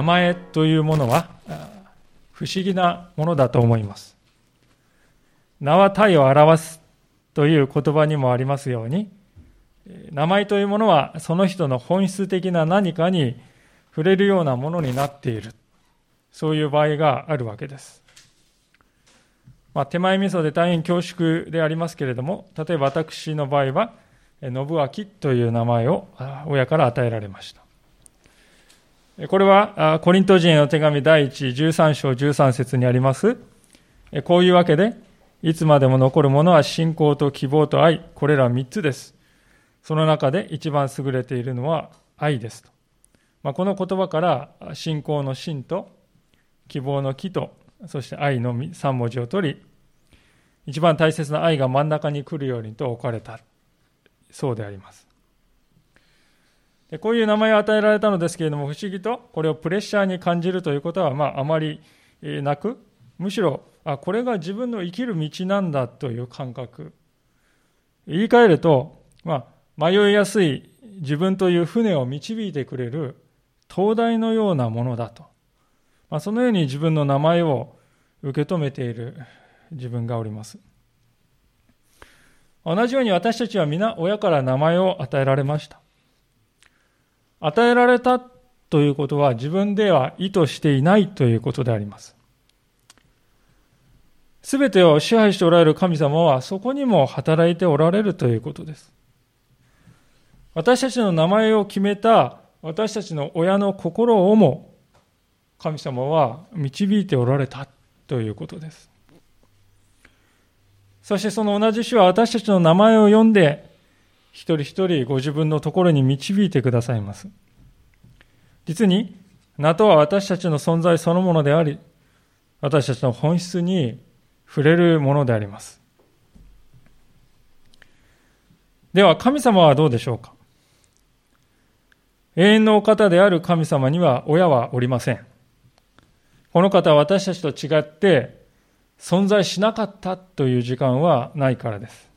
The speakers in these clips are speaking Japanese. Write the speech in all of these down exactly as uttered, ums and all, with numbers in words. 名前というものは不思議なものだと思います。名は体を表すという言葉にもありますように、名前というものはその人の本質的な何かに触れるようなものになっている、そういう場合があるわけです。まあ、手前味噌で大変恐縮でありますけれども、例えば私の場合は信明という名前を親から与えられました。これはコリント人への手紙だいいちじゅうさんしょうじゅうさんせつにあります。こういうわけでいつまでも残るものは信仰と希望と愛、これらみっつです。その中で一番優れているのは愛ですと、まあ、この言葉から信仰の信と希望の希と、そして愛のさん文字を取り、一番大切な愛が真ん中に来るようにと置かれたそうであります。でこういう名前を与えられたのですけれども、不思議とこれをプレッシャーに感じるということはまああまりなく、むしろあこれが自分の生きる道なんだという感覚、言い換えると、まあ、迷いやすい自分という船を導いてくれる灯台のようなものだと、まあ、そのように自分の名前を受け止めている自分がおります。同じように私たちは皆親から名前を与えられました。与えられたということは自分では意図していないということであります。すべてを支配しておられる神様はそこにも働いておられるということです。私たちの名前を決めた私たちの親の心をも神様は導いておられたということです。そしてその同じ主は私たちの名前を呼んで一人一人ご自分のところに導いてくださいます。実に名とは私たちの存在そのものであり、私たちの本質に触れるものであります。では神様はどうでしょうか。永遠のお方である神様には親はおりません。この方は私たちと違って存在しなかったという時間はないからです。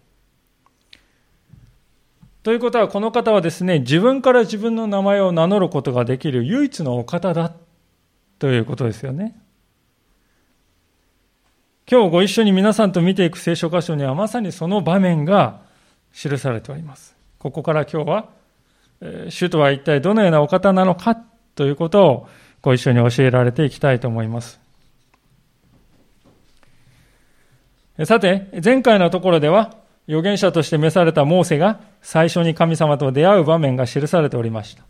ということはこの方はですね、自分から自分の名前を名乗ることができる唯一のお方だということですよね。今日ご一緒に皆さんと見ていく聖書箇所にはまさにその場面が記されております。ここから今日は、主とは一体どのようなお方なのかということをご一緒に教えられていきたいと思います。さて、前回のところでは、預言者として召されたモーセが最初に神様と出会う場面が記されておりました。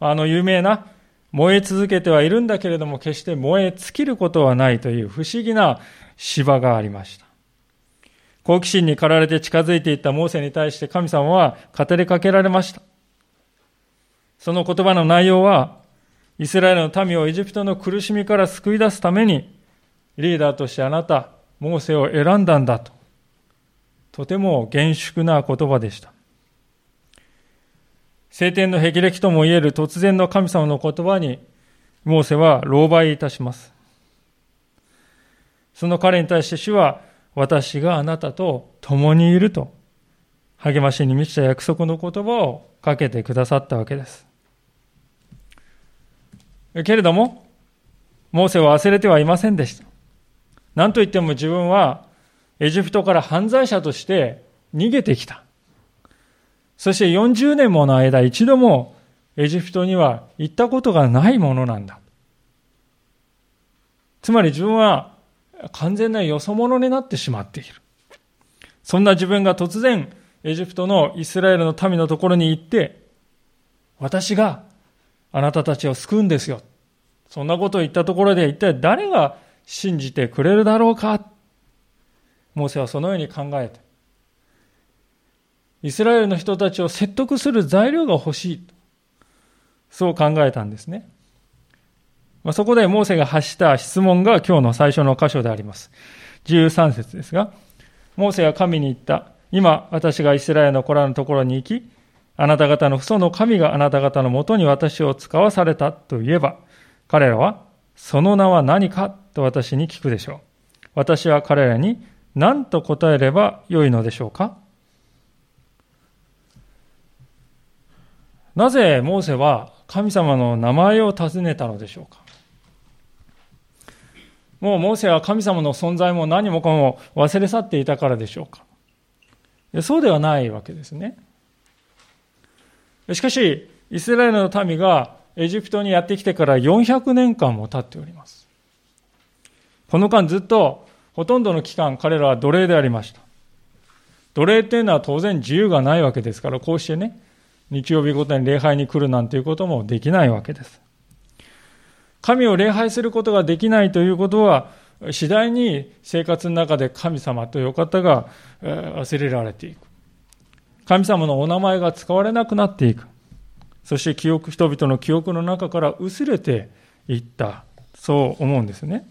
あの有名な、燃え続けてはいるんだけれども、決して燃え尽きることはないという不思議な芝がありました。好奇心に駆られて近づいていったモーセに対して神様は語りかけられました。その言葉の内容は、イスラエルの民をエジプトの苦しみから救い出すためにリーダーとしてあなたモーセを選んだんだと、とても厳粛な言葉でした。聖典の霹靂ともいえる突然の神様の言葉にモーセは狼狽いたします。その彼に対して主は私があなたと共にいると励ましに満ちた約束の言葉をかけてくださったわけです。けれどもモーセは忘れてはいませんでした。何といっても自分はエジプトから犯罪者として逃げてきた。そしてよんじゅうねんもの間一度もエジプトには行ったことがないものなんだ。つまり自分は完全なよそ者になってしまっている。そんな自分が突然エジプトのイスラエルの民のところに行って、私があなたたちを救うんですよ、そんなことを言ったところで一体誰が信じてくれるだろうか。モーセはそのように考えて、イスラエルの人たちを説得する材料が欲しい、そう考えたんですね。まあ、そこでモーセが発した質問が今日の最初の箇所であります。じゅうさんせつですが、モーセは神に言った。今私がイスラエルの子らのところに行き、あなた方の父祖の神があなた方のもとに私を使わされたといえば、彼らはその名は何かと私に聞くでしょう。私は彼らに何と答えればよいのでしょうか。なぜモーセは神様の名前を尋ねたのでしょうか。もうモーセは神様の存在も何もかも忘れ去っていたからでしょうか。いや、そうではないわけですね。しかしイスラエルの民がエジプトにやってきてからよんひゃくねんかんも経っております。この間ずっとほとんどの期間彼らは奴隷でありました。奴隷というのは当然自由がないわけですから、こうしてね、日曜日ごとに礼拝に来るなんていうこともできないわけです。神を礼拝することができないということは、次第に生活の中で神様というお方が忘れられていく。神様のお名前が使われなくなっていく。そして記憶、人々の記憶の中から薄れていった。そう思うんですね。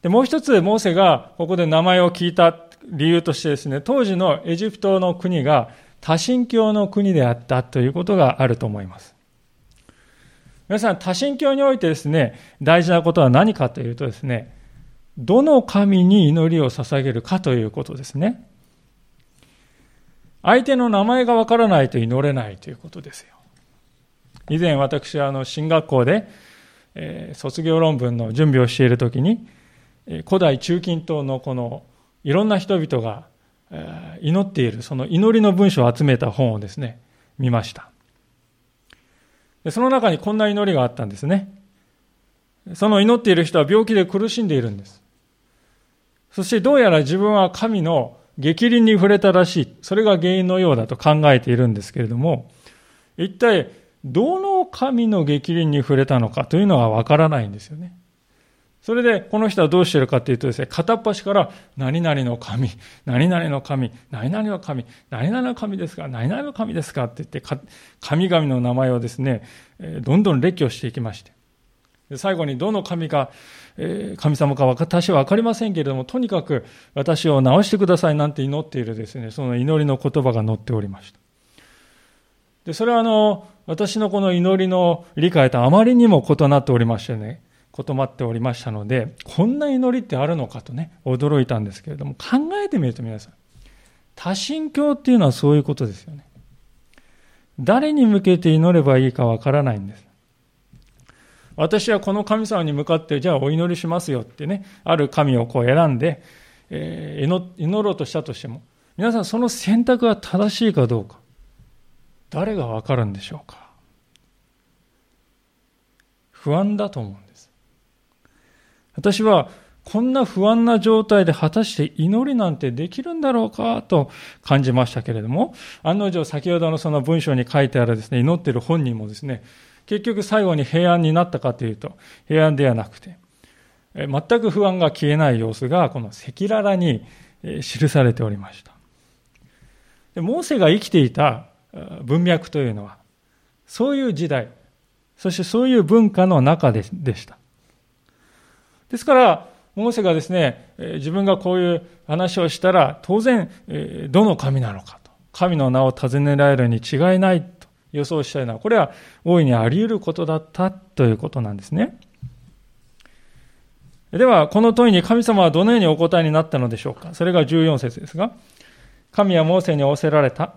で、もう一つモーセがここで名前を聞いた理由としてですね、当時のエジプトの国が多神教の国であったということがあると思います。皆さん、多神教においてですね、大事なことは何かというとですね、どの神に祈りを捧げるかということですね。相手の名前がわからないと祈れないということですよ。以前私はあの進学校で、えー、卒業論文の準備をしているときに、古代中近東のこのいろんな人々が、えー、祈っているその祈りの文章を集めた本をですね、見ました。で、その中にこんな祈りがあったんですね。その祈っている人は病気で苦しんでいるんです。そしてどうやら自分は神の逆鱗に触れたらしい。それが原因のようだと考えているんですけれども、一体どの神の逆鱗に触れたのかというのがわからないんですよね。それでこの人はどうしているかというとですね、片っ端から何々の神、何々の神、何々の神、何々の神ですか、何々の神ですかって言って、神々の名前をですね、どんどん列挙していきまして、最後にどの神か、神様か私は分かりませんけれども、とにかく私を治してくださいなんて祈っているですね、その祈りの言葉が載っておりました。で、それはあの、私のこの祈りの理解とあまりにも異なっておりましてね、異なっておりましたので、こんな祈りってあるのかとね、驚いたんですけれども、考えてみると皆さん、多神教っていうのはそういうことですよね。誰に向けて祈ればいいかわからないんです。私はこの神様に向かってじゃあお祈りしますよってね、ある神をこう選んで、えー、祈、祈ろうとしたとしても、皆さんその選択が正しいかどうか、誰がわかるんでしょうか。不安だと思うんです。私はこんな不安な状態で果たして祈りなんてできるんだろうかと感じましたけれども、案の定先ほどのその文章に書いてあるですね、祈っている本人もですね、結局最後に平安になったかというと平安ではなくて、全く不安が消えない様子がこの赤裸々に記されておりました。で、モーセが生きていた文脈というのはそういう時代、そしてそういう文化の中でした。ですからモーセがですね、自分がこういう話をしたら当然どの神なのかと、神の名を尋ねられるに違いないと予想したいのは、これは大いにあり得ることだったということなんですね。ではこの問いに神様はどのようにお答えになったのでしょうか。それがじゅうよんせつですが、神はモーセに仰せられた。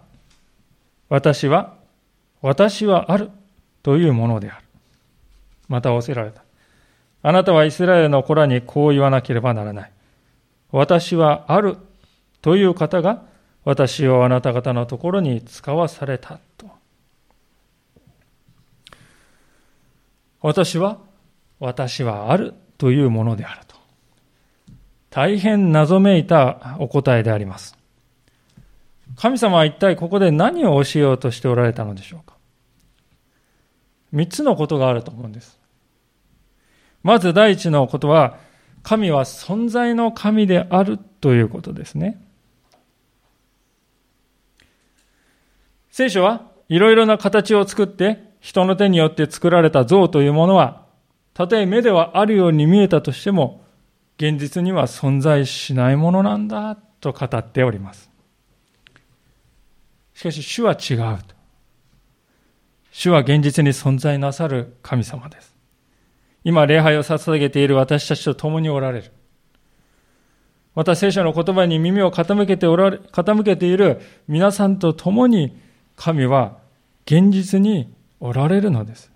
私は、私はあるというものである。また仰せられた。あなたはイスラエルの子らにこう言わなければならない。私はあるという方が私をあなた方のところに使わされたと。私は、私はあるというものであると。大変謎めいたお答えであります。神様は一体ここで何を教えようとしておられたのでしょうか。三つのことがあると思うんです。まず第一のことは、神は存在の神であるということですね。聖書はいろいろな形を作って、人の手によって作られた像というものは、たとえ目ではあるように見えたとしても、現実には存在しないものなんだと語っております。しかし主は違うと。主は現実に存在なさる神様です。今礼拝を捧げている私たちと共におられる。また聖書の言葉に耳を傾けておられ、傾けている皆さんと共に、神は現実におられるのです。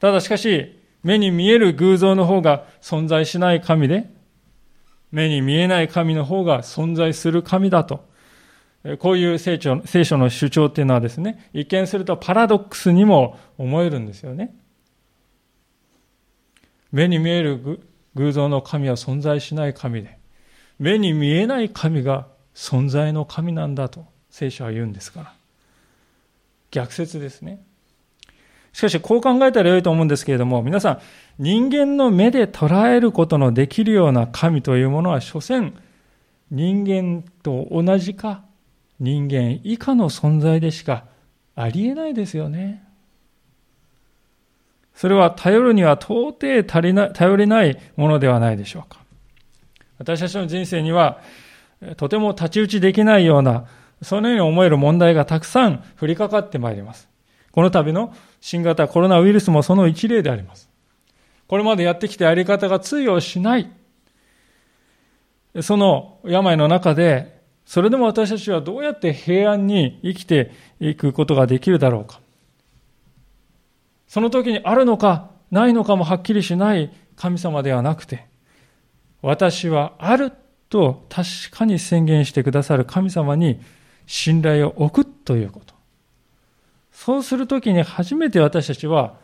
ただしかし、目に見える偶像の方が存在しない神で、目に見えない神の方が存在する神だと、こういう聖書の主張っていうのはですね、一見するとパラドックスにも思えるんですよね。目に見える偶像の神は存在しない神で、目に見えない神が存在の神なんだと聖書は言うんですから、逆説ですね。しかしこう考えたら良いと思うんですけれども、皆さん、人間の目で捉えることのできるような神というものは、所詮人間と同じか人間以下の存在でしかありえないですよね。それは頼るには到底足りない、頼りないものではないでしょうか。私たちの人生にはとても太刀打ちできないような、そのように思える問題がたくさん降りかかってまいります。この度の新型コロナウイルスもその一例であります。これまでやってきたやり方が通用しない。その病の中で、それでも私たちはどうやって平安に生きていくことができるだろうか。その時にあるのかないのかもはっきりしない神様ではなくて、私はあると確かに宣言してくださる神様に信頼を置くということ。そうするときに初めて私たちは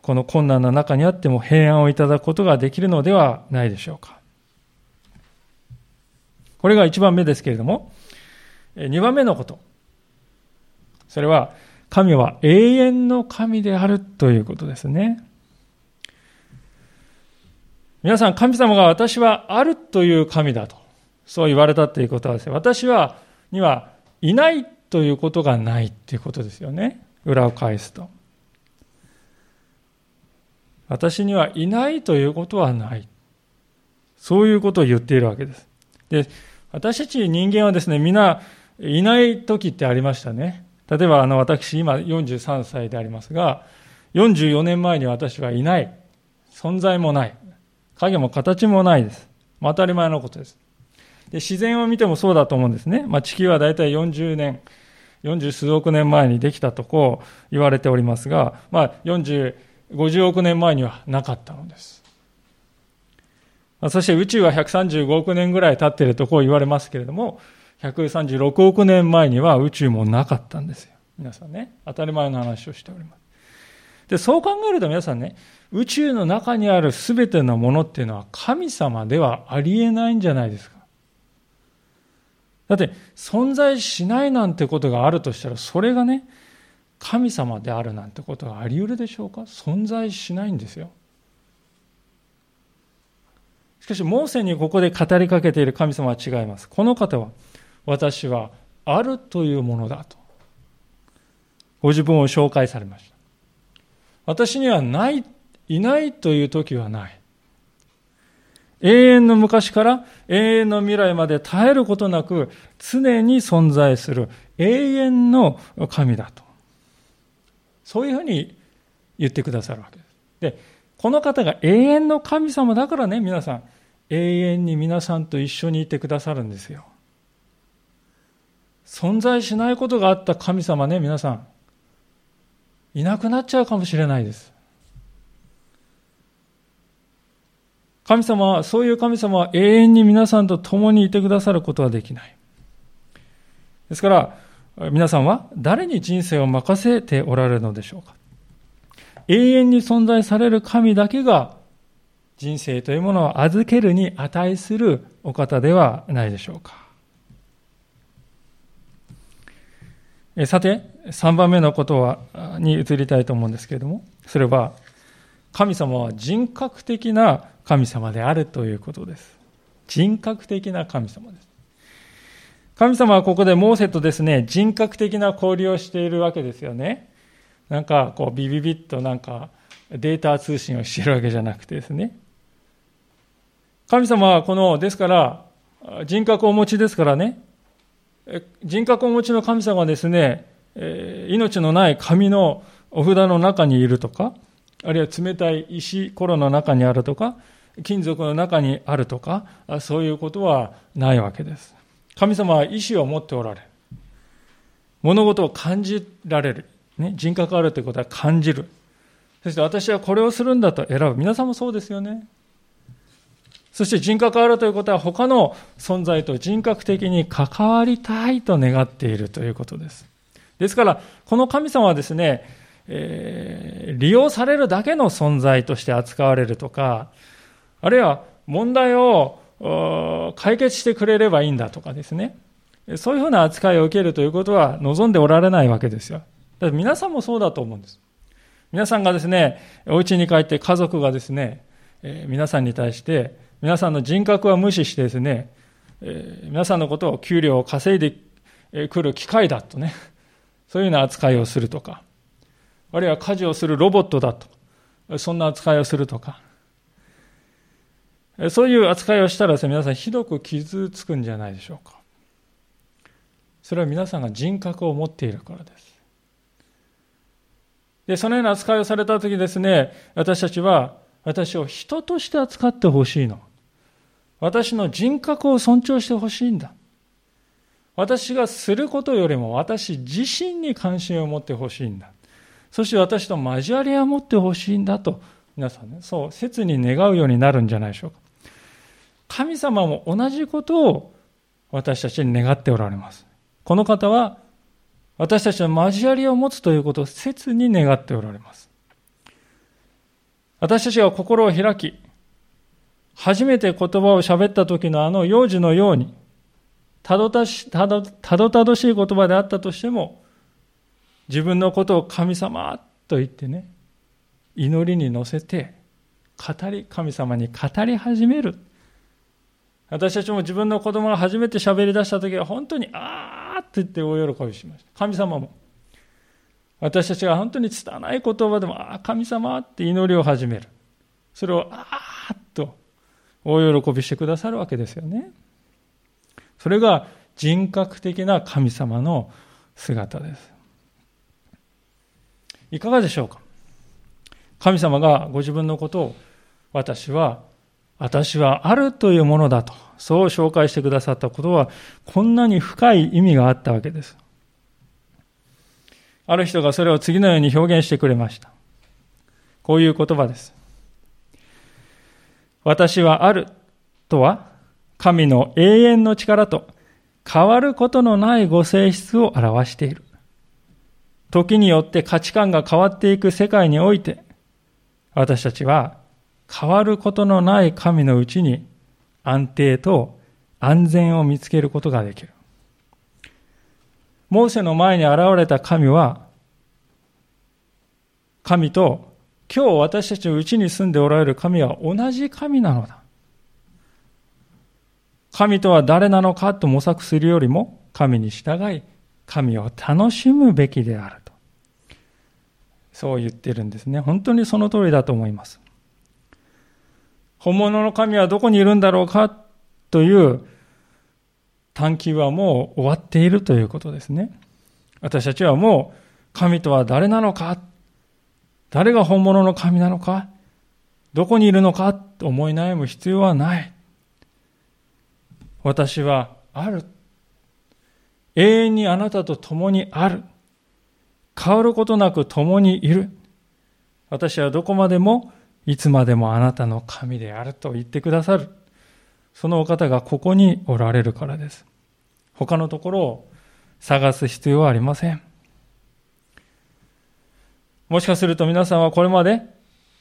この困難の中にあっても平安をいただくことができるのではないでしょうか。これが一番目ですけれども、二番目のこと。それは神は永遠の神であるということですね。皆さん、神様が私はあるという神だとそう言われたということはですね、私はにはいないということがないということですよね。裏を返すと、私にはいないということはない、そういうことを言っているわけです。で、私たち人間はですね、みんないない時ってありましたね。例えばあの私今よんじゅうさんさいでありますが、よんじゅうよねんまえに私はいない、存在もない、影も形もないです。当たり前のことです。で、自然を見てもそうだと思うんですね。まあ、地球はだいたいよんじゅうねん、よんじゅうすうおくねんまえにできたとこう言われておりますが、まあ、よんじゅう、ごじゅうおくねんまえにはなかったのです。そして宇宙はひゃくさんじゅうごおくねんぐらい経っているとこう言われますけれども、ひゃくさんじゅうろくおくねんまえには宇宙もなかったんですよ。皆さんね、当たり前の話をしております。で、そう考えると皆さんね、宇宙の中にあるすべてのものっていうのは神様ではありえないんじゃないですか。だって存在しないなんてことがあるとしたら、それがね、神様であるなんてことがあり得るでしょうか。存在しないんですよ。しかしモーセにここで語りかけている神様は違います。この方は私はあるというものだとご自分を紹介されました。私にはない、いないという時はない、永遠の昔から永遠の未来まで絶えることなく常に存在する永遠の神だと、そういうふうに言ってくださるわけです。で、この方が永遠の神様だからね、皆さん永遠に皆さんと一緒にいてくださるんですよ。存在しないことがあった神様ね、皆さんいなくなっちゃうかもしれないです。神様は、そういう神様は永遠に皆さんと共にいてくださることはできない。ですから、皆さんは誰に人生を任せておられるのでしょうか。永遠に存在される神だけが人生というものを預けるに値するお方ではないでしょうか。え、さて、さんばんめのことはに移りたいと思うんですけれども、それは神様は人格的な神様であるということです。人格的な神様です。神様はここでモーセとですね、人格的な交流をしているわけですよね。なんかこうビビビッとなんかデータ通信をしているわけじゃなくてですね。神様はこの、ですから人格をお持ちですからね、人格をお持ちの神様はですね、命のない紙のお札の中にいるとか、あるいは冷たい石ころの中にあるとか、金属の中にあるとか、そういうことはないわけです。神様は意志を持っておられる。物事を感じられる、ね、人格があるということは感じる。そして私はこれをするんだと選ぶ。皆さんもそうですよね。そして人格があるということは他の存在と人格的に関わりたいと願っているということです。ですからこの神様はですね、えー、利用されるだけの存在として扱われるとか、あるいは問題を解決してくれればいいんだとかですね、そういうふうな扱いを受けるということは望んでおられないわけですよ。だから皆さんもそうだと思うんです。皆さんがですね、お家に帰って家族がですね、えー、皆さんに対して皆さんの人格は無視してですね、えー、皆さんのことを給料を稼いでくる機械だとね、そういうような扱いをするとか、あるいは家事をするロボットだと、そんな扱いをするとか、そういう扱いをしたらですね、皆さんひどく傷つくんじゃないでしょうか。それは皆さんが人格を持っているからです。で、そのような扱いをされたときですね、私たちは私を人として扱ってほしいの。私の人格を尊重してほしいんだ。私がすることよりも私自身に関心を持ってほしいんだ。そして私と交わりを持ってほしいんだと、皆さんね、そう切に願うようになるんじゃないでしょうか。神様も同じことを私たちに願っておられます。この方は私たちと交わりを持つということを切に願っておられます。私たちが心を開き、初めて言葉を喋った時のあの幼児のように、たどたし、たど、たどたどしい言葉であったとしても、自分のことを神様と言ってね、祈りに乗せて、語り、神様に語り始める。私たちも自分の子供が初めて喋り出した時は、本当に、あーって言って大喜びしました。神様も。私たちが本当に拙い言葉でも、ああ、神様って祈りを始める。それを、ああっと大喜びしてくださるわけですよね。それが人格的な神様の姿です。いかがでしょうか。神様がご自分のことを、私は、私はあるというものだと、そう紹介してくださったことは、こんなに深い意味があったわけです。ある人がそれを次のように表現してくれました。こういう言葉です。私はあるとは、神の永遠の力と変わることのないご性質を表している。時によって価値観が変わっていく世界において、私たちは変わることのない神のうちに安定と安全を見つけることができる。モーセの前に現れた神は、神と今日私たちのうちに住んでおられる神は同じ神なのだ。神とは誰なのかと模索するよりも、神に従い、神を楽しむべきであると。そう言ってるんですね。本当にその通りだと思います。本物の神はどこにいるんだろうかという探求はもう終わっているということですね。私たちはもう神とは誰なのか、誰が本物の神なのか、どこにいるのかと思い悩む必要はない。私はある。永遠にあなたと共にある。変わることなく共にいる。私はどこまでもいつまでもあなたの神であると言ってくださる。そのお方がここにおられるからです。他のところを探す必要はありません。もしかすると皆さんはこれまで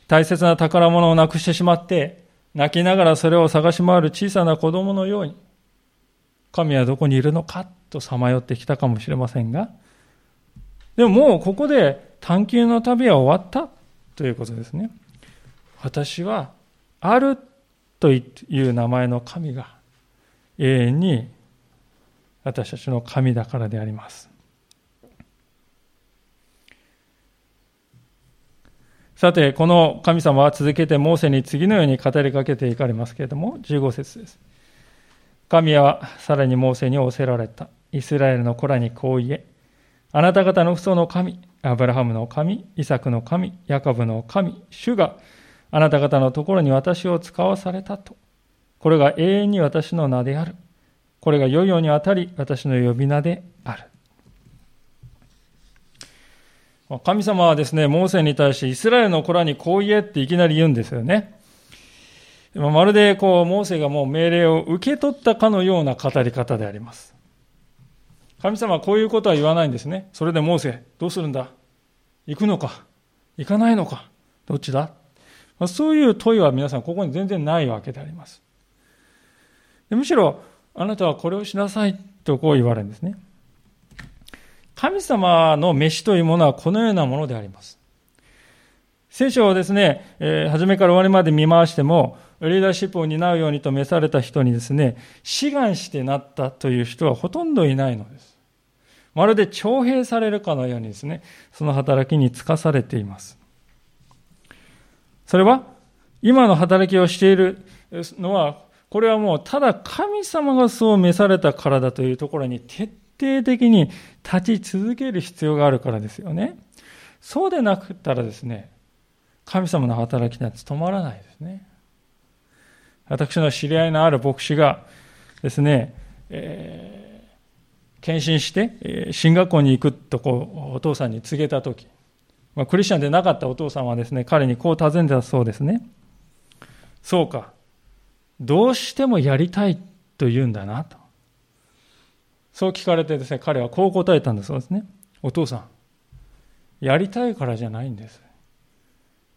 大切な宝物をなくしてしまって、泣きながらそれを探し回る小さな子供のように、神はどこにいるのかとさまよってきたかもしれませんが、でももうここで探求の旅は終わったということですね。私はあるという名前の神が永遠に私たちの神だからであります。さて、この神様は続けてモーセに次のように語りかけていかれますけれども、じゅうごせつです。神はさらにモーセに仰せられた。イスラエルの子らにこう言え。あなた方の父祖の神、アブラハムの神、イサクの神、ヤコブの神、主があなた方のところに私を使わされたと。これが永遠に私の名である。これが世々にあたり私の呼び名である。神様はですね、モーセに対してイスラエルの子らにこう言えっていきなり言うんですよね。まるでこうモーセがもう命令を受け取ったかのような語り方であります。神様はこういうことは言わないんですね。それでモーセ、どうするんだ、行くのか行かないのか、どっちだ、そういう問いは皆さんここに全然ないわけであります。でむしろあなたはこれをしなさいとこう言われるんですね。神様の召しというものはこのようなものであります。聖書をですね、えー、初めから終わりまで見回しても、リーダーシップを担うようにと召された人にですね、志願してなったという人はほとんどいないのです。まるで徴兵されるかのようにですね、その働きにつかされています。それは、今の働きをしているのは、これはもうただ神様がそう召されたからだというところに徹底徹底的に立ち続ける必要があるからですよね。そうでなかったらですね、神様の働きには務まらないですね。私の知り合いのある牧師がですね、えー、献身して、えー、神学校に行くとこうお父さんに告げた時、まあ、クリスチャンでなかったお父さんはですね、彼にこう尋ねたそうですね。そうか、どうしてもやりたいと言うんだなと。そう聞かれてですね、彼はこう答えたんだそうですね。お父さん、やりたいからじゃないんです。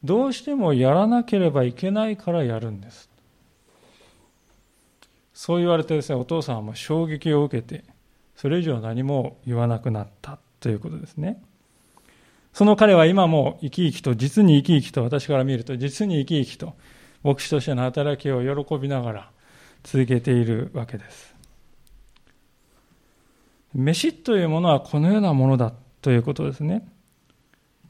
どうしてもやらなければいけないからやるんです。そう言われてですね、お父さんはもう衝撃を受けて、それ以上何も言わなくなったということですね。その彼は今も生き生きと、実に生き生きと、私から見ると実に生き生きと、牧師としての働きを喜びながら続けているわけです。飯というものはこのようなものだということですね。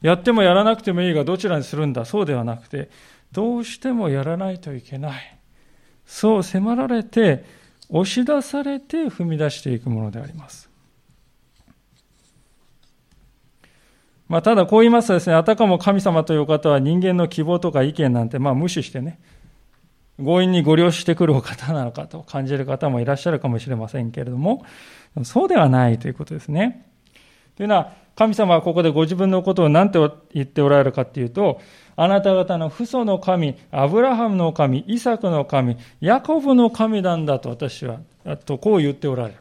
やってもやらなくてもいいがどちらにするんだ、そうではなくて、どうしてもやらないといけない、そう迫られて押し出されて踏み出していくものであります。まあ、ただこう言いますとですね、あたかも神様というお方は人間の希望とか意見なんてまあ無視してね、強引にご了承してくるお方なのかと感じる方もいらっしゃるかもしれませんけれども、そうではないということですね。というのは、神様はここでご自分のことを何て言っておられるかというと、あなた方の父祖の神、アブラハムの神、イサクの神、ヤコブの神なんだと私は、とこう言っておられる。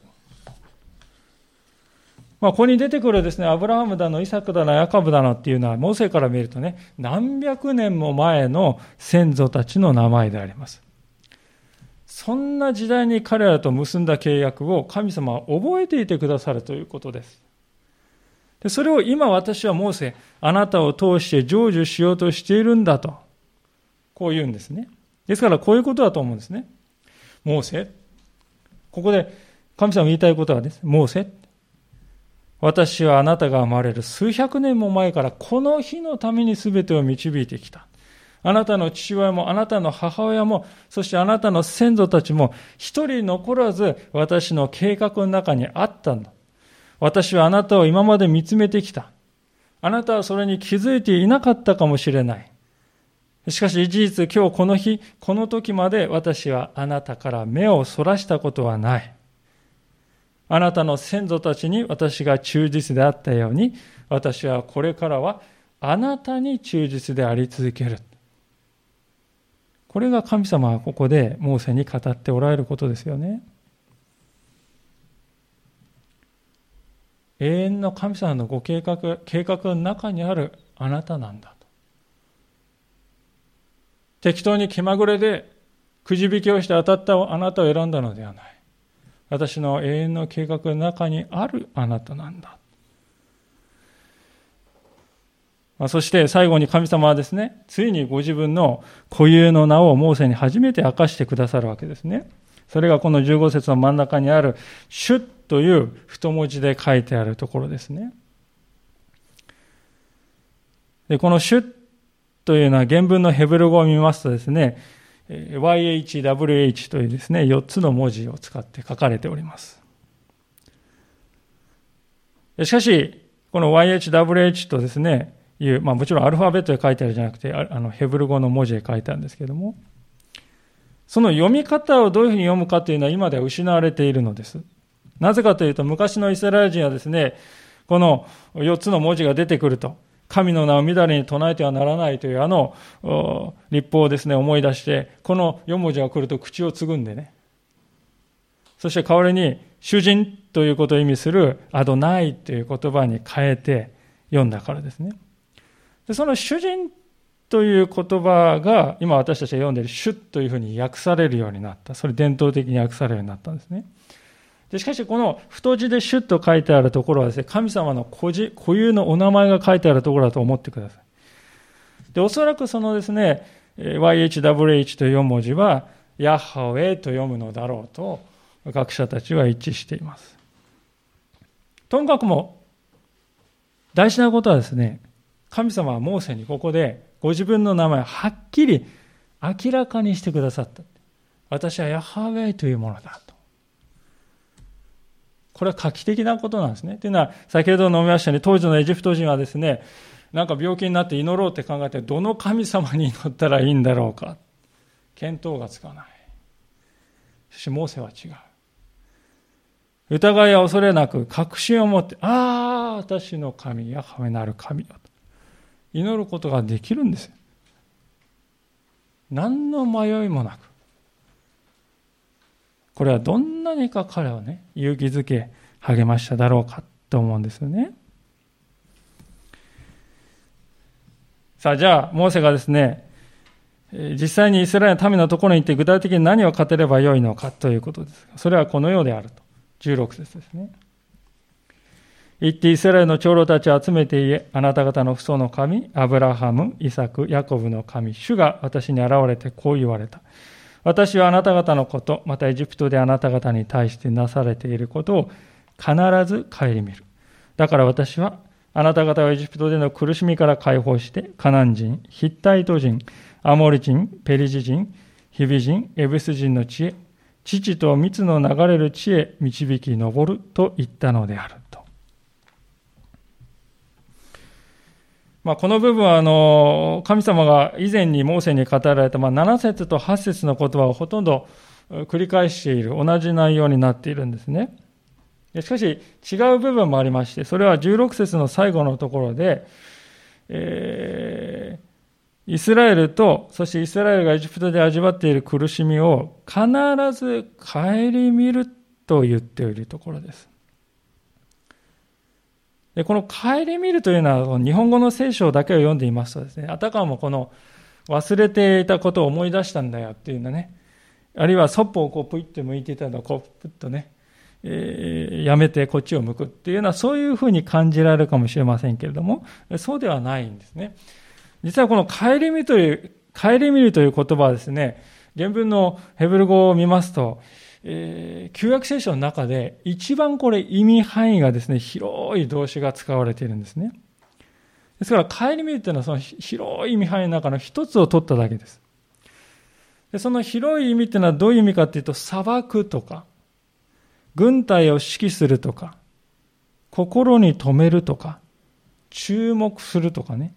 まあ、ここに出てくるですね、アブラハムだのイサクだのヤコブだのっていうのは、モーセから見るとね、何百年も前の先祖たちの名前であります。そんな時代に彼らと結んだ契約を神様は覚えていてくださるということです。でそれを今私はモーセ、あなたを通して成就しようとしているんだとこう言うんですね。ですからこういうことだと思うんですね。モーセ、ここで神様が言いたいことはですね、モーセ、私はあなたが生まれる数百年も前からこの日のために全てを導いてきた。あなたの父親もあなたの母親も、そしてあなたの先祖たちも一人残らず私の計画の中にあったんだ。私はあなたを今まで見つめてきた。あなたはそれに気づいていなかったかもしれない。しかし事実、今日この日、この時まで私はあなたから目をそらしたことはない。あなたの先祖たちに私が忠実であったように、私はこれからはあなたに忠実であり続ける。これが神様はここでモーセに語っておられることですよね。永遠の神様のご計画、計画の中にあるあなたなんだと。適当に気まぐれでくじ引きをして当たったあなたを選んだのではない。私の永遠の計画の中にあるあなたなんだ。そして最後に神様はですね、ついにご自分の固有の名をモーセに初めて明かしてくださるわけですね。それがこのじゅうご節の真ん中にある主という太文字で書いてあるところですね。でこの主というのは原文のヘブル語を見ますとですね、ワイエイチダブリューエイチ というですね、よっつの文字を使って書かれております。しかし、この ワイエイチダブリューエイチ とですね、いう、まあもちろんアルファベットで書いてあるじゃなくて、あのヘブル語の文字で書いてあるんですけれども、その読み方をどういうふうに読むかというのは今では失われているのです。なぜかというと、昔のイスラエル人はですね、このよっつの文字が出てくると、神の名をみだりに唱えてはならないというあの律法をですね思い出して、このよん文字が来ると口をつぐんでね、そして代わりに主人ということを意味するアドナイという言葉に変えて読んだからですね。でその主人という言葉が今私たちが読んでいる主というふうに訳されるようになった。それ伝統的に訳されるようになったんですね。でしかしこの太字で主と書いてあるところはですね、神様の固有のお名前が書いてあるところだと思ってください。でおそらくそのですね ワイエイチダブリューエイチ というよん文字はヤッハウェと読むのだろうと学者たちは一致しています。とにかくも大事なことはですね、神様はモーセにここでご自分の名前をはっきり明らかにしてくださった。私はヤハウェイというものだと。これは画期的なことなんですね。というのは先ほど述べましたように、当時のエジプト人はですね、なんか病気になって祈ろうって考えて、どの神様に祈ったらいいんだろうか、見当がつかない。しかしモーセは違う。疑いは恐れなく確信を持って、ああ、私の神、ヤハウェなる神よと祈ることができるんですよ。何の迷いもなく。これはどんなにか彼をね、勇気づけ励ましただろうかと思うんですよね。さあ、じゃあモーセがですね、実際にイスラエルの民のところに行って具体的に何を語ればよいのかということですが、それはこのようであると。じゅうろく節ですね。行ってイスラエルの長老たちを集めて言え、あなた方の父祖の神アブラハム、イサク、ヤコブの神主が私に現れてこう言われた。私はあなた方のこと、またエジプトであなた方に対してなされていることを必ず顧みる。だから私はあなた方をエジプトでの苦しみから解放して、カナン人、ヒッタイト人、アモリ人、ペリジ人、ヒビ人、エブス人の地へ、父と蜜の流れる地へ導き上ると言ったのであると。まあ、この部分はあの神様が以前にモーセに語られたまあなな節とはち節の言葉をほとんど繰り返している、同じ内容になっているんですね。しかし違う部分もありまして、それはじゅうろく節の最後のところで、えーイスラエルと、そしてイスラエルがエジプトで味わっている苦しみを必ず顧みると言っているところです。で、この顧みるというのは日本語の聖書だけを読んでいますとですね、あたかもこの忘れていたことを思い出したんだよっていうのね、あるいはそっぽをこうぷいって向いていたのをこうぷっとね、えー、やめてこっちを向くっていうのはそういうふうに感じられるかもしれませんけれども、そうではないんですね。実はこの顧みという、顧みるという言葉はですね、原文のヘブル語を見ますと、えー、旧約聖書の中で一番これ意味範囲がですね、広い動詞が使われているんですね。ですから顧みるというのはその広い意味範囲の中の一つを取っただけです。で、その広い意味というのはどういう意味かというと、裁くとか、軍隊を指揮するとか、心に留めるとか、注目するとかね。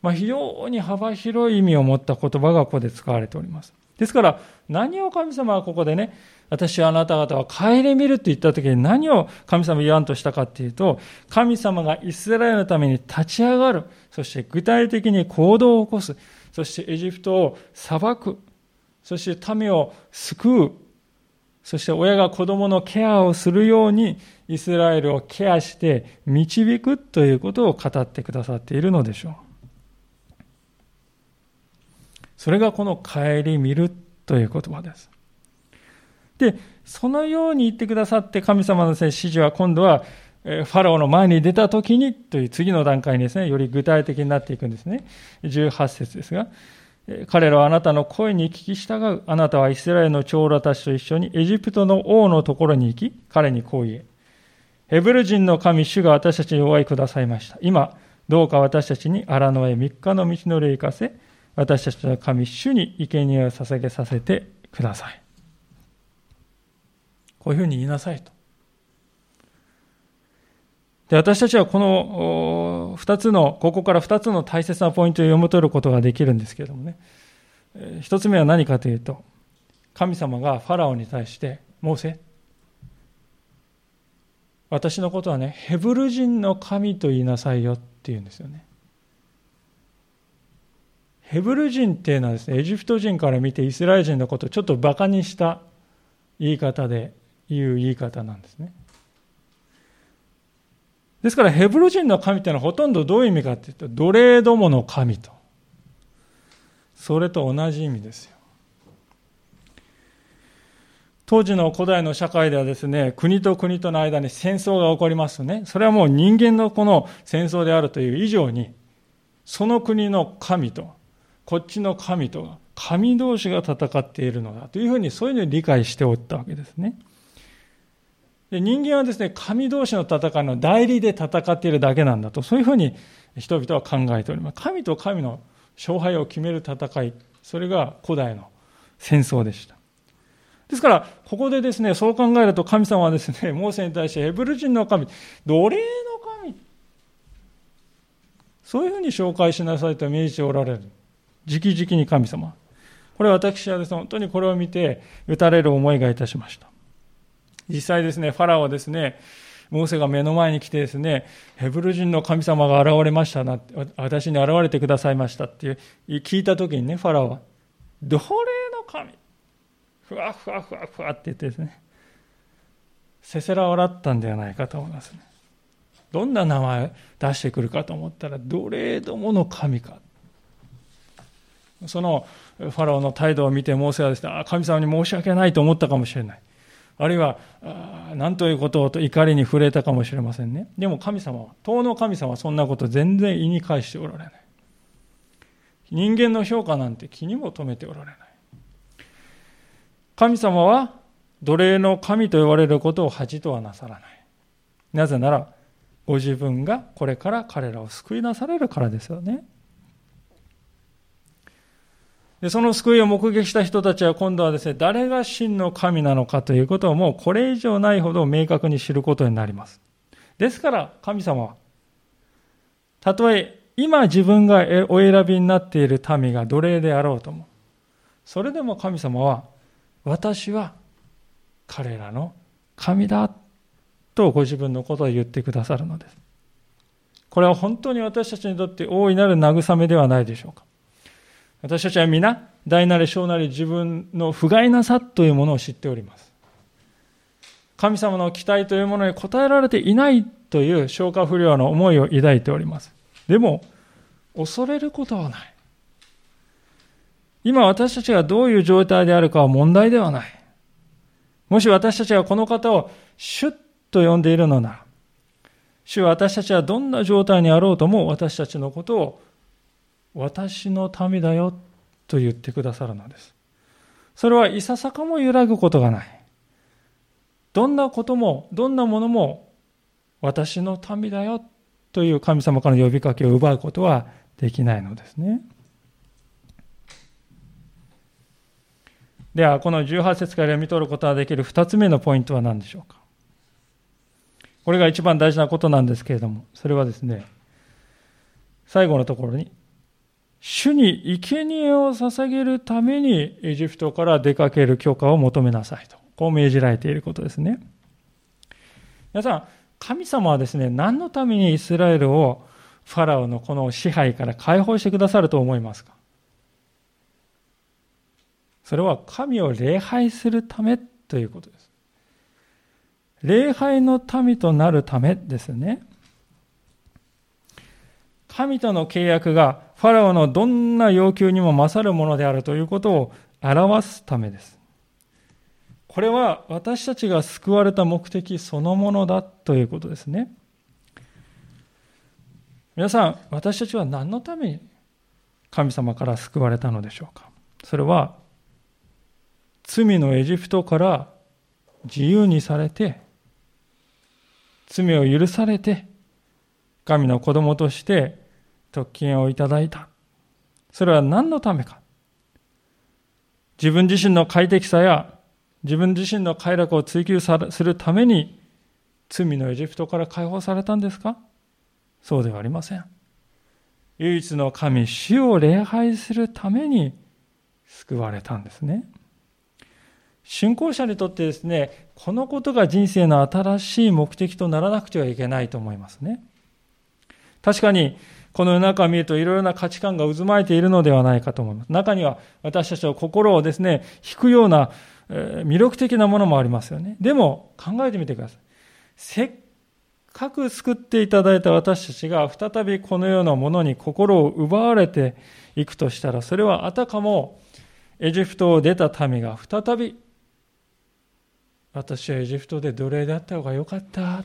まあ、非常に幅広い意味を持った言葉がここで使われております。ですから何を神様はここでね、私はあなた方は顧みると言った時に何を神様言わんとしたかっていうと、神様がイスラエルのために立ち上がる、そして具体的に行動を起こす、そしてエジプトを裁く、そして民を救う、そして親が子供のケアをするようにイスラエルをケアして導くということを語ってくださっているのでしょう。それがこの顧みるという言葉です。で、そのように言ってくださって神様の指示は今度はファラオの前に出た時にという次の段階にですね、より具体的になっていくんですね。じゅうはち節ですが、彼らはあなたの声に聞き従う。あなたはイスラエルの長老たちと一緒にエジプトの王のところに行き、彼にこう言え。ヘブル人の神主が私たちにお会いくださいました。今、どうか私たちに荒野へみっかの道のりへ行かせ、私たちの神主に生贄を捧げさせてください。こういうふうに言いなさいと。で、私たちはこの二つのここから二つの大切なポイントを読み取ることができるんですけれどもね、一つ目は何かというと、神様がファラオに対してモーセ、私のことはねヘブル人の神と言いなさいよとっていうんですよね。ヘブル人っていうのはですね、エジプト人から見てイスラエル人のことをちょっとバカにした言い方で言う言い方なんですね。ですからヘブル人の神っていうのはほとんどどういう意味かっていうと、奴隷どもの神と、それと同じ意味ですよ。当時の古代の社会ではですね、国と国との間に戦争が起こりますね。それはもう人間のこの戦争であるという以上に、その国の神とこっちの神とが、神同士が戦っているのだというふうに、そういうのを理解しておったわけですね。で、人間はですね、神同士の戦いの代理で戦っているだけなんだと、そういうふうに人々は考えております。神と神の勝敗を決める戦い、それが古代の戦争でした。ですからここでですね、そう考えると神様はですね、モーセに対してヘブル人の神、奴隷の神、そういうふうに紹介しなさいと命じておられる、直々に神様。これは私はですね、本当にこれを見て打たれる思いがいたしました。実際ですね、ファラオはですね、モーセが目の前に来てですね、ヘブル人の神様が現れましたな、私に現れてくださいましたっていう聞いた時にね、ファラオは奴隷の神、ふわふわふわふわって言ってですね、せせら笑ったんではないかと思いますね。どんな名前出してくるかと思ったら、奴隷どもの神か。そのファラオの態度を見てモーセはですね、神様に申し訳ないと思ったかもしれない。あるいは、何ということをと怒りに触れたかもしれませんね。でも神様は、当の神様はそんなこと全然意に介しておられない。人間の評価なんて気にも留めておられない。神様は奴隷の神と言われることを恥とはなさらない。なぜならご自分がこれから彼らを救いなされるからですよね。で、その救いを目撃した人たちは今度はですね、誰が真の神なのかということをもうこれ以上ないほど明確に知ることになります。ですから神様は、たとえ今自分がお選びになっている民が奴隷であろうとも、それでも神様は、私は彼らの神だとご自分のことを言ってくださるのです。これは本当に私たちにとって大いなる慰めではないでしょうか。私たちは皆大なり小なり自分の不甲斐なさというものを知っております。神様の期待というものに応えられていないという消化不良の思いを抱いております。でも恐れることはない。今私たちがどういう状態であるかは問題ではない。もし私たちがこの方を主と呼んでいるのなら、主は私たちはどんな状態にあろうとも私たちのことを私の民だよと言ってくださるのです。それはいささかも揺らぐことがない。どんなこともどんなものも私の民だよという神様からの呼びかけを奪うことはできないのですね。ではこのじゅうはち節から読み取ることができるふたつめのポイントは何でしょうか。これが一番大事なことなんですけれども、それはですね、最後のところに、主に生贄を捧げるためにエジプトから出かける許可を求めなさいと、こう命じられていることですね。皆さん、神様はですね、何のためにイスラエルをファラオのこの支配から解放してくださると思いますか。それは神を礼拝するためということです。礼拝の民となるためですね。神との契約がファラオのどんな要求にも勝るものであるということを表すためです。これは私たちが救われた目的そのものだということですね。皆さん、私たちは何のために神様から救われたのでしょうか。それは罪のエジプトから自由にされて、罪を許されて、神の子供として特権をいただいた。それは何のためか。自分自身の快適さや自分自身の快楽を追求するために罪のエジプトから解放されたんですか。そうではありません。唯一の神、主を礼拝するために救われたんですね。信仰者にとってですね、このことが人生の新しい目的とならなくてはいけないと思いますね。確かにこの世の中を見るといろいろな価値観が渦巻いているのではないかと思います。中には私たちの心をですね引くような魅力的なものもありますよね。でも考えてみてください。せっかく救っていただいた私たちが再びこのようなものに心を奪われていくとしたら、それはあたかもエジプトを出た民が再び、私はエジプトで奴隷であった方がよかった、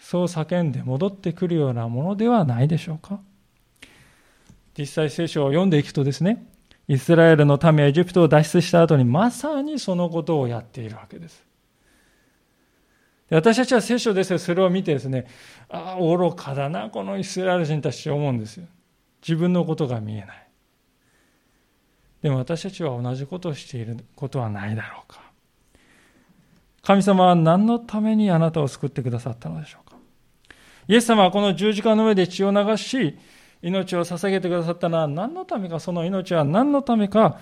そう叫んで戻ってくるようなものではないでしょうか。実際聖書を読んでいくとですね、イスラエルの民はエジプトを脱出した後にまさにそのことをやっているわけです。で、私たちは聖書ですよ、それを見てですね、ああ愚かだなこのイスラエル人たちと思うんですよ。自分のことが見えない。でも私たちは同じことをしていることはないだろうか。神様は何のためにあなたを救ってくださったのでしょうか。イエス様はこの十字架の上で血を流し、命を捧げてくださったのは何のためか、その命は何のためか、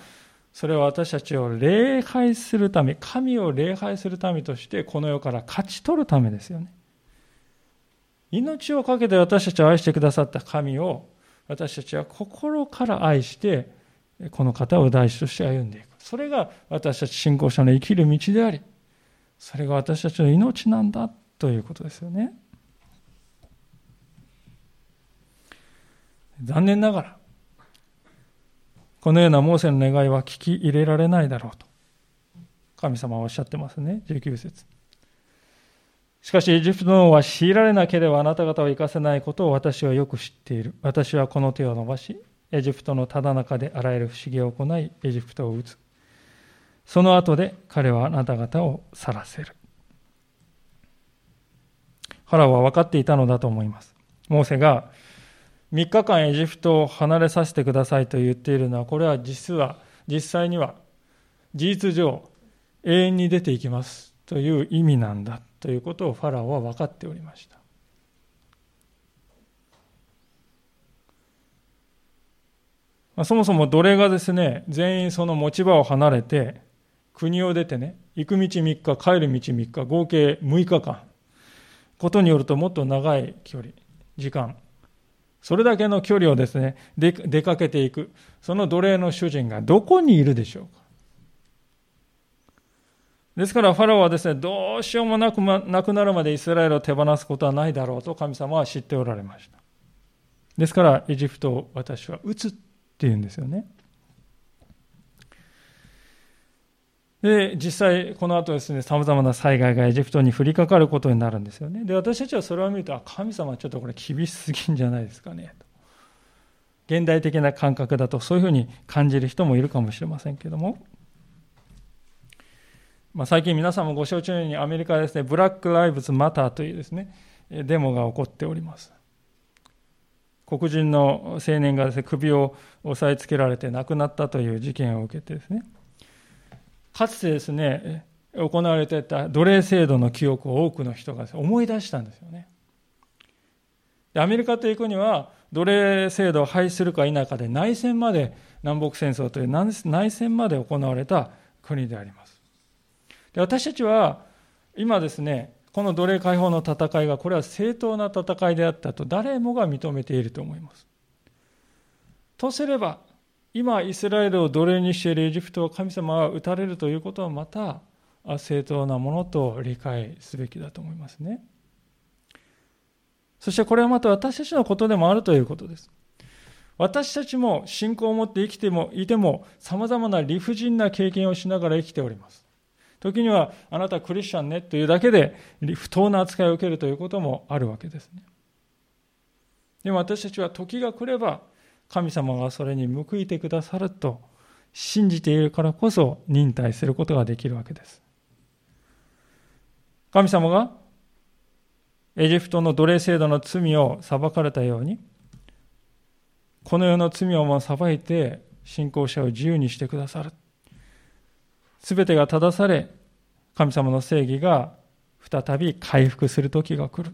それは私たちを礼拝するため、神を礼拝するためとしてこの世から勝ち取るためですよね。命をかけて私たちを愛してくださった神を、私たちは心から愛して、この方を第一として歩んでいく。それが私たち信仰者の生きる道であり、それが私たちの命なんだということですよね。残念ながらこのようなモーセの願いは聞き入れられないだろうと神様はおっしゃってますね。じゅうきゅう節。しかしエジプトの王は、強いられなければあなた方を生かせないことを私はよく知っている。私はこの手を伸ばし、エジプトのただ中であらゆる不思議を行い、エジプトを打つ。その後で彼はあなた方を去らせる。ファラオは分かっていたのだと思います。モーセがみっかかんエジプトを離れさせてくださいと言っているのは、これは実は、実際には事実上永遠に出ていきますという意味なんだということをファラオは分かっておりました。そもそも奴隷がですね、全員その持ち場を離れて、国を出てね、行く道みっか、帰る道みっか、合計むいかかん。ことによるともっと長い距離、時間、それだけの距離をですね、で出かけていく、その奴隷の主人がどこにいるでしょうか。ですからファラオはですね、どうしようもなく、なくなるまでイスラエルを手放すことはないだろうと神様は知っておられました。ですからエジプトを私は撃つ。っていうんですよね。で、実際この後ですね、さまざまな災害がエジプトに降りかかることになるんですよね。で、私たちはそれを見ると、あ、神様はちょっとこれ厳しすぎんじゃないですかねと、現代的な感覚だとそういうふうに感じる人もいるかもしれませんけども、まあ、最近皆さんもご承知のようにアメリカはですね、ブラック・ライブズ・マターというですね、デモが起こっております。黒人の青年がですね、首を押さえつけられて亡くなったという事件を受けてですね、かつてですね、行われていた奴隷制度の記憶を多くの人がですね、思い出したんですよね。で、アメリカという国は奴隷制度を廃止するか否かで内戦まで、南北戦争という内戦まで行われた国であります。で、私たちは今ですね、この奴隷解放の戦いが、これは正当な戦いであったと誰もが認めていると思います。とすれば、今イスラエルを奴隷にしているエジプトを神様は討たれるということは、また正当なものと理解すべきだと思いますね。そしてこれはまた私たちのことでもあるということです。私たちも信仰を持って生きてもいても、さまざまな理不尽な経験をしながら生きております。時にはあなたクリスチャンねというだけで不当な扱いを受けるということもあるわけですね。でも私たちは時が来れば神様がそれに報いてくださると信じているからこそ忍耐することができるわけです。神様がエジプトの奴隷制度の罪を裁かれたように、この世の罪をも裁いて信仰者を自由にしてくださる。すべてが正され、神様の正義が再び回復する時が来る。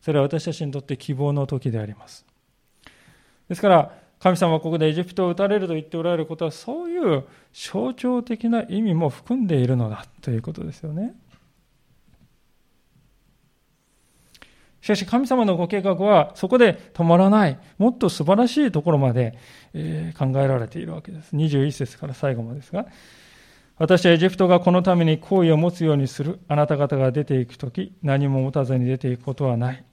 それは私たちにとって希望の時であります。ですから、神様はここでエジプトを討たれると言っておられることは、そういう象徴的な意味も含んでいるのだということですよね。しかし神様のご計画はそこで止まらない、もっと素晴らしいところまで考えられているわけです。にじゅういっ節から最後までですが、私はエジプトがこのために好意を持つようにする。あなた方が出ていくとき、何も持たずに出ていくことはない。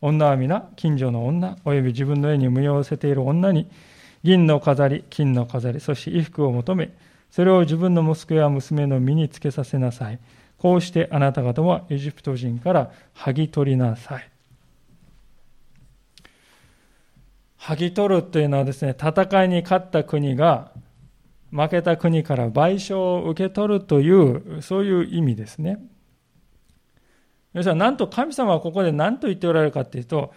女は皆近所の女および自分の家に身を寄せている女に銀の飾り、金の飾り、そして衣服を求め、それを自分の息子や娘の身につけさせなさい。こうしてあなた方はエジプト人から剥ぎ取りなさい。剥ぎ取るというのはですね、戦いに勝った国が負けた国から賠償を受け取るというそういう意味ですね。皆さん、なんと神様はここで何と言っておられるかというと、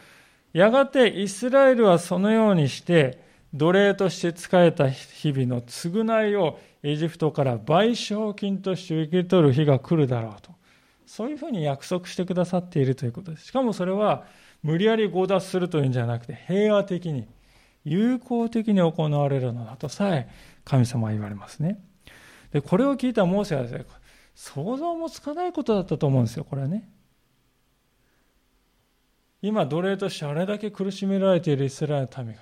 やがてイスラエルはそのようにして奴隷として仕えた日々の償いをエジプトから賠償金として受け取る日が来るだろうと、そういうふうに約束してくださっているということです。しかもそれは無理やり強奪するというんじゃなくて、平和的に友好的に行われるのだとさえ神様は言われますね。でこれを聞いたモーセはですね、想像もつかないことだったと思うんですよ。これはね、今奴隷としてあれだけ苦しめられているイスラエルの民が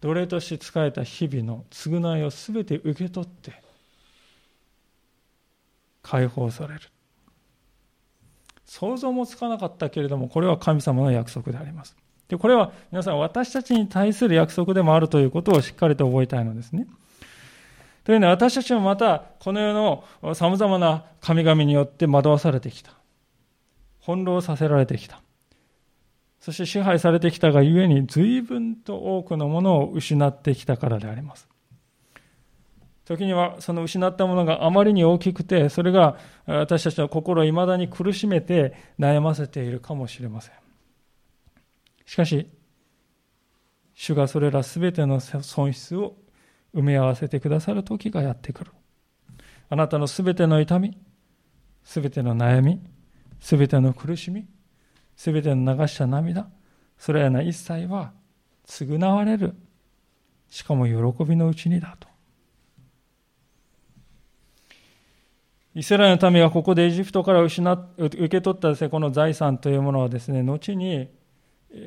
奴隷として仕えた日々の償いをすべて受け取って解放される、想像もつかなかったけれども、これは神様の約束であります。でこれは皆さん、私たちに対する約束でもあるということをしっかりと覚えたいのですね。というのは、私たちもまたこの世のさまざまな神々によって惑わされてきた、翻弄させられてきた、そして支配されてきたがゆえに随分と多くのものを失ってきたからであります。時にはその失ったものがあまりに大きくて、それが私たちの心をいまだに苦しめて悩ませているかもしれません。しかし主がそれらすべての損失を埋め合わせてくださる時がやってくる。あなたのすべての痛み、すべての悩み、すべての苦しみ、すべての流した涙、それらの一切は償われる、しかも喜びのうちにだと。イスラエルの民がここでエジプトから失っ受け取ったです、ね、この財産というものはですね、後に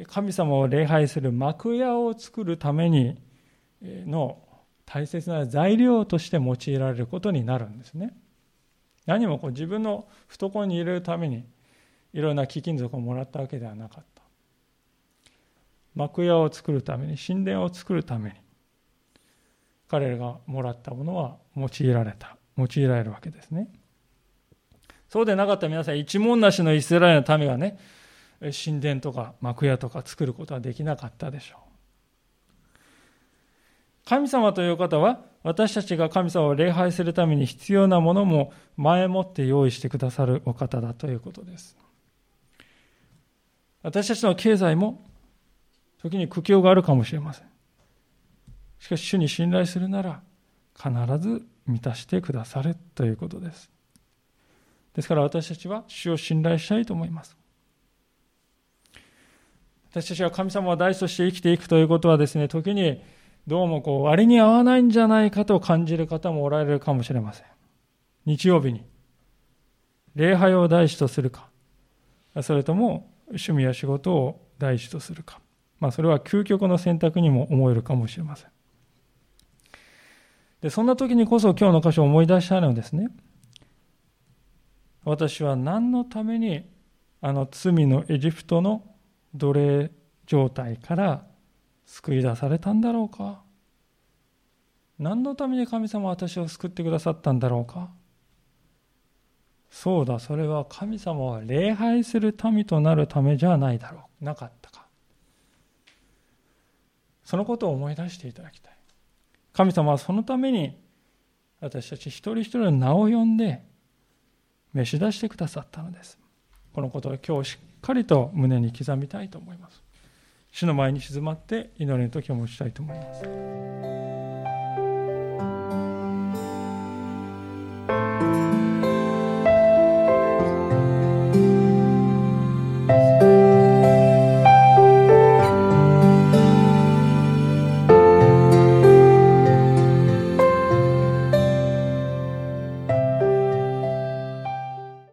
神様を礼拝する幕屋を作るためにの大切な材料として用いられることになるんですね。何もこう自分の懐に入れるためにいろんな貴金属をもらったわけではなかった。幕屋を作るために、神殿を作るために彼らがもらったものは用いられた、用いられるわけですね。そうでなかったら皆さん、一文なしのイスラエルの民はね、神殿とか幕屋とか作ることはできなかったでしょう。神様という方は、私たちが神様を礼拝するために必要なものも前もって用意してくださるお方だということです。私たちの経済も時に苦境があるかもしれません。しかし主に信頼するなら必ず満たしてくださるということです。ですから私たちは主を信頼したいと思います。私たちは神様を大事として生きていくということはですね、時にどうもこう割に合わないんじゃないかと感じる方もおられるかもしれません。日曜日に礼拝を大事とするか、それとも趣味や仕事を大事とするか、まあ、それは究極の選択にも思えるかもしれません。でそんな時にこそ今日の箇所を思い出したいのですね。私は何のためにあの罪のエジプトの奴隷状態から救い出されたんだろうか。何のために神様は私を救ってくださったんだろうか。そうだ、それは神様は礼拝する民となるためじゃないだろう、なかったか。そのことを思い出していただきたい。神様はそのために私たち一人一人の名を呼んで召し出してくださったのです。このことを今日しっかりと胸に刻みたいと思います。主の前に静まって祈りの時を持ちたいと思います。